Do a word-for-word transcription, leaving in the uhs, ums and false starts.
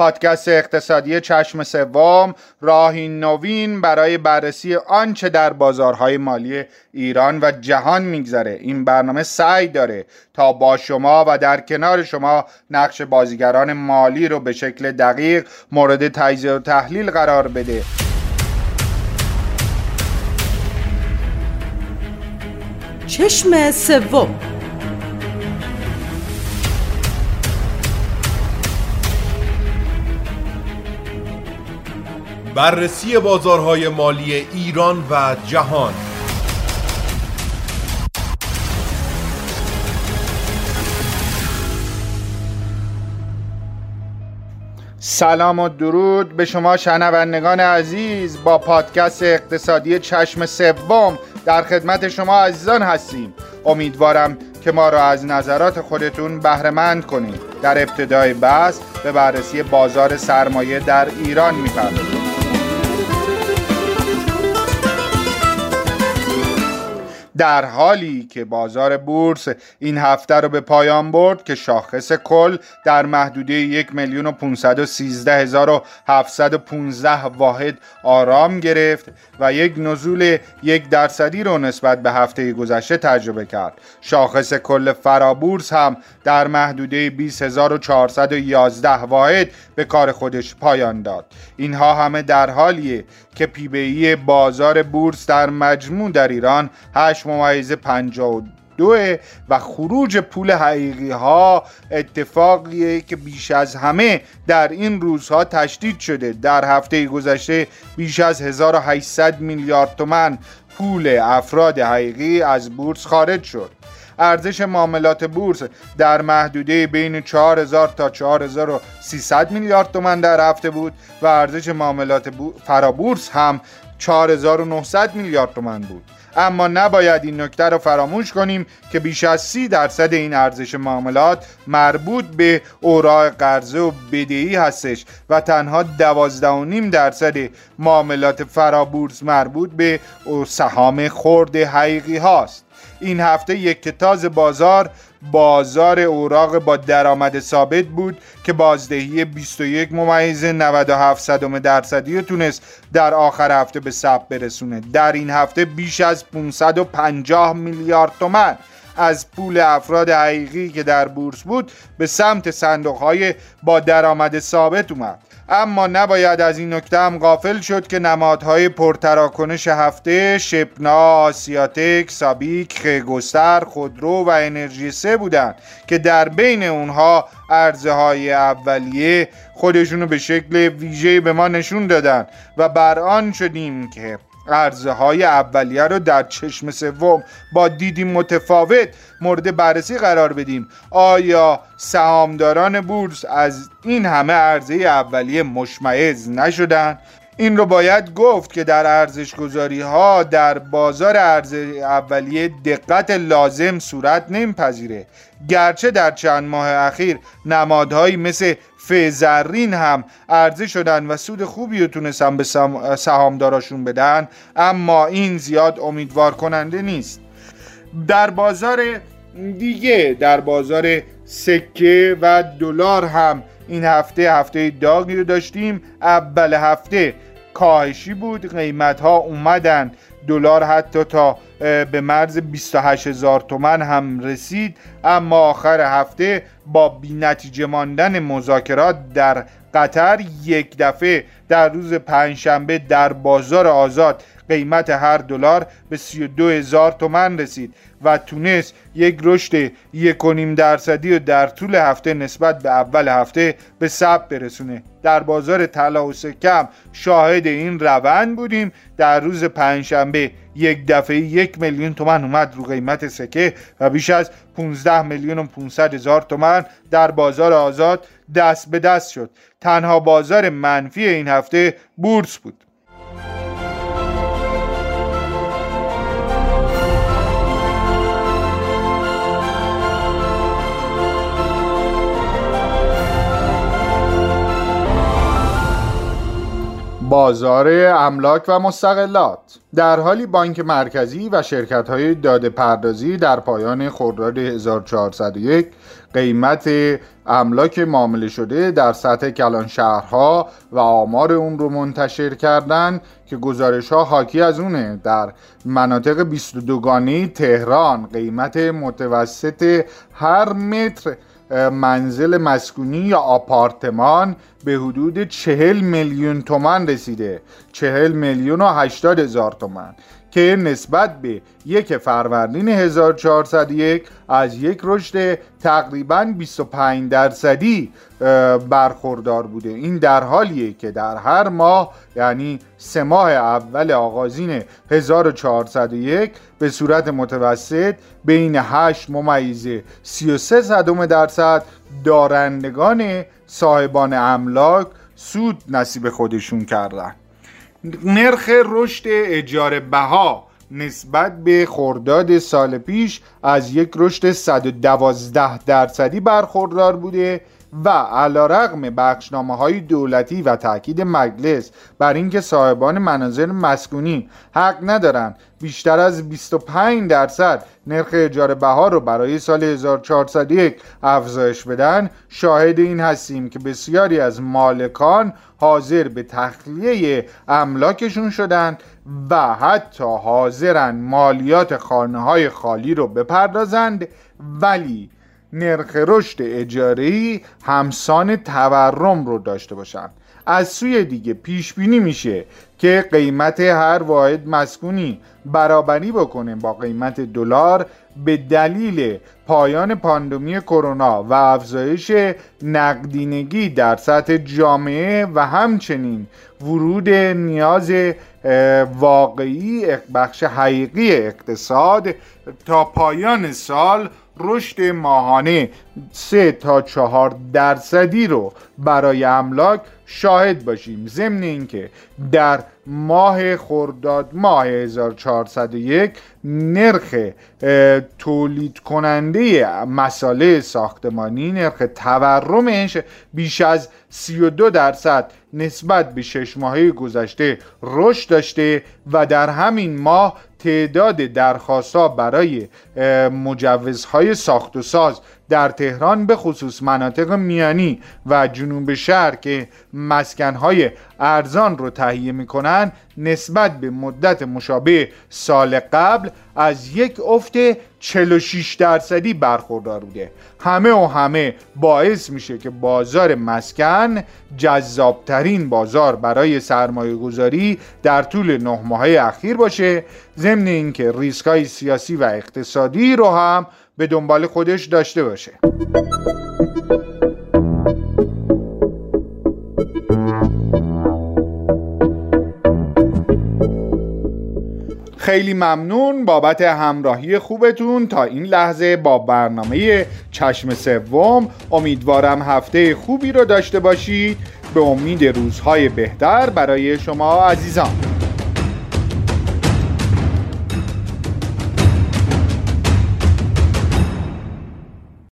پادکست اقتصادی چشم سوم، راهی نوین برای بررسی آنچه در بازارهای مالی ایران و جهان میگذره. این برنامه سعی داره تا با شما و در کنار شما نقش بازیگران مالی رو به شکل دقیق مورد تجزیه و تحلیل قرار بده. چشم سوم. بررسی بازارهای مالی ایران و جهان. سلام و درود به شما شنوندگان عزیز، با پادکست اقتصادی چشم سوم در خدمت شما عزیزان هستیم. امیدوارم که ما را از نظرات خودتون بهره مند کنید. در ابتدای بحث به بررسی بازار سرمایه در ایران می‌پردازیم. در حالی که بازار بورس این هفته رو به پایان برد که شاخص کل در محدوده یک میلیون و پانصد و سیزده هزار و هفتصد و پانزده واحد آرام گرفت و یک نزول یک درصدی رو نسبت به هفته گذشته تجربه کرد. شاخص کل فرابورس هم در محدوده بیست هزار و چهارصد و یازده واحد به کار خودش پایان داد. اینها همه در حالیه که پی بی ای بازار بورس در مجموع در ایران هشت ممیز پنجاه و دو و خروج پول حقیقی ها اتفاقیه که بیش از همه در این روزها تشدید شده. در هفته گذشته بیش از هزار و هشتصد میلیارد تومان پول افراد حقیقی از بورس خارج شد. ارزش معاملات بورس در محدوده بین چهار هزار تا چهار هزار و سیصد میلیارد تومان در هفته بود و ارزش معاملات فرابورس هم چهار هزار و نهصد میلیارد تومان بود. اما نباید این نکته را فراموش کنیم که بیش از سی درصد این ارزش معاملات مربوط به اوراق قرضه و بدهی هستش و تنها دوازده و نیم درصد معاملات فرابورس مربوط به سهام خرد حقیقی هاست. این هفته یک تاز بازار بازار اوراق با درآمد ثابت بود که بازدهی بیست و یک ممیز نود و هفت صدم درصدی رو تونست در آخر هفته به ثبت برسونه. در این هفته بیش از پانصد و پنجاه میلیارد تومان از پول افراد حقیقی که در بورس بود به سمت صندوق‌های با درآمد ثابت اومد. اما نباید از این نکته هم غافل شد که نمادهای پرتراکنش هفته شپنا، آسیاتک، سابیک، خیگستر، خودرو و انرژی سه بودند که در بین اونها ارزهای اولیه خودشونو به شکل ویژه‌ای به ما نشون دادن و بر آن شدیم که ارزهای اولیه رو در چشم سوم با دیدی متفاوت مورد بررسی قرار بدیم. آیا سهامداران بورس از این همه ارزه اولیه مشمئز نشدن؟ این رو باید گفت که در ارزش گذاری ها در بازار ارزه اولیه دقت لازم صورت نمیپذیره. گرچه در چند ماه اخیر نمادهایی مثل فزرین هم عرضه شدن و سود خوبی رو تونستن به سهامداراشون بدن، اما این زیاد امیدوار کننده نیست. در بازار دیگه در بازار سکه و دلار هم این هفته هفته داغی رو داشتیم. اول هفته کاهشی بود، قیمت ها اومدن، دلار حتی تا به مرز بیست و هشت هزار تومان هم رسید، اما آخر هفته با بی‌نتیجه ماندن مذاکرات در قطر یک دفعه در روز پنجشنبه در بازار آزاد قیمت هر دلار به سی و دو هزار تومان رسید و تونست یک رشد یک و نیم درصدی رو در طول هفته نسبت به اول هفته به ثبت برسونه. در بازار طلا و سکه شاهد این روند بودیم. در روز پنجشنبه یک دفعه یک میلیون تومان اومد رو قیمت سکه و بیش از پانزده میلیون و پانصد هزار تومان در بازار آزاد دست به دست شد. تنها بازار منفی این هفته بورس بود. بازار املاک و مستغلات. در حالی بانک مرکزی و شرکت‌های داده پردازی در پایان خرداد هزار و چهارصد و یک قیمت املاک معامله شده در سطح کلان شهرها و آمار اون رو منتشر کردند که گزارش‌ها حاکی از اونه. در مناطق بیست و دو گانه تهران قیمت متوسط هر متر منزل مسکونی یا آپارتمان به حدود چهل میلیون تومان رسیده، چهل میلیون و هشتاد هزار تومان، که نسبت به یک فروردین هزار و چهارصد و یک از یک رشد تقریباً بیست و پنج درصدی برخوردار بوده. این در حالیه که در هر ماه، یعنی سه ماه اول آغازین هزار و چهارصد و یک، به صورت متوسط بین هشت ممیز سی و سه صدم درصد دارندگان صاحبان املاک سود نصیب خودشون کردن. نرخ رشد اجاره بها نسبت به خرداد سال پیش از یک رشد صد و دوازده درصدی برخوردار بوده و علیرغم بخشنامه‌های دولتی و تاکید مجلس بر اینکه صاحبان منازل مسکونی حق ندارند بیشتر از بیست و پنج درصد نرخ اجاره بها رو برای سال هزار و چهارصد و یک افزایش بدن، شاهد این هستیم که بسیاری از مالکان حاضر به تخلیه املاکشون شدند و حتی حاضرن مالیات خانه‌های خالی رو بپردازند، ولی نرخ رشد اجاره‌ای همسان تورم رو داشته باشند. از سوی دیگه پیش بینی میشه که قیمت هر واحد مسکونی برابری بکنه با قیمت دلار به دلیل پایان پاندمی کرونا و افزایش نقدینگی در سطح جامعه و همچنین ورود نیاز واقعی بخش حقیقی اقتصاد، تا پایان سال رشد ماهانه سه تا چهار درصدی رو برای املاک شاهد باشیم. ضمن اینکه در ماه خرداد ماه هزار و چهارصد و یک نرخ تولید کننده مصالح ساختمانی نرخ تورمش بیش از سی و دو درصد نسبت به شش ماهه گذشته رشد داشته و در همین ماه تعداد درخواست‌ها برای مجوزهای ساخت و ساز در تهران به خصوص مناطق میانی و جنوب شهر که مسکنهای ارزان رو تهیه میکنن نسبت به مدت مشابه سال قبل از یک افت چهل و شش درصدی برخوردار بوده. همه و همه باعث میشه که بازار مسکن، جذابترین بازار برای سرمایه گذاری در طول نه ماه اخیر باشه، ضمن اینکه ریسک‌های سیاسی و اقتصادی رو هم به دنبال خودش داشته باشه. خیلی ممنون بابت همراهی خوبتون تا این لحظه با برنامه چشم سوم. امیدوارم هفته خوبی رو داشته باشید، به امید روزهای بهتر برای شما عزیزان.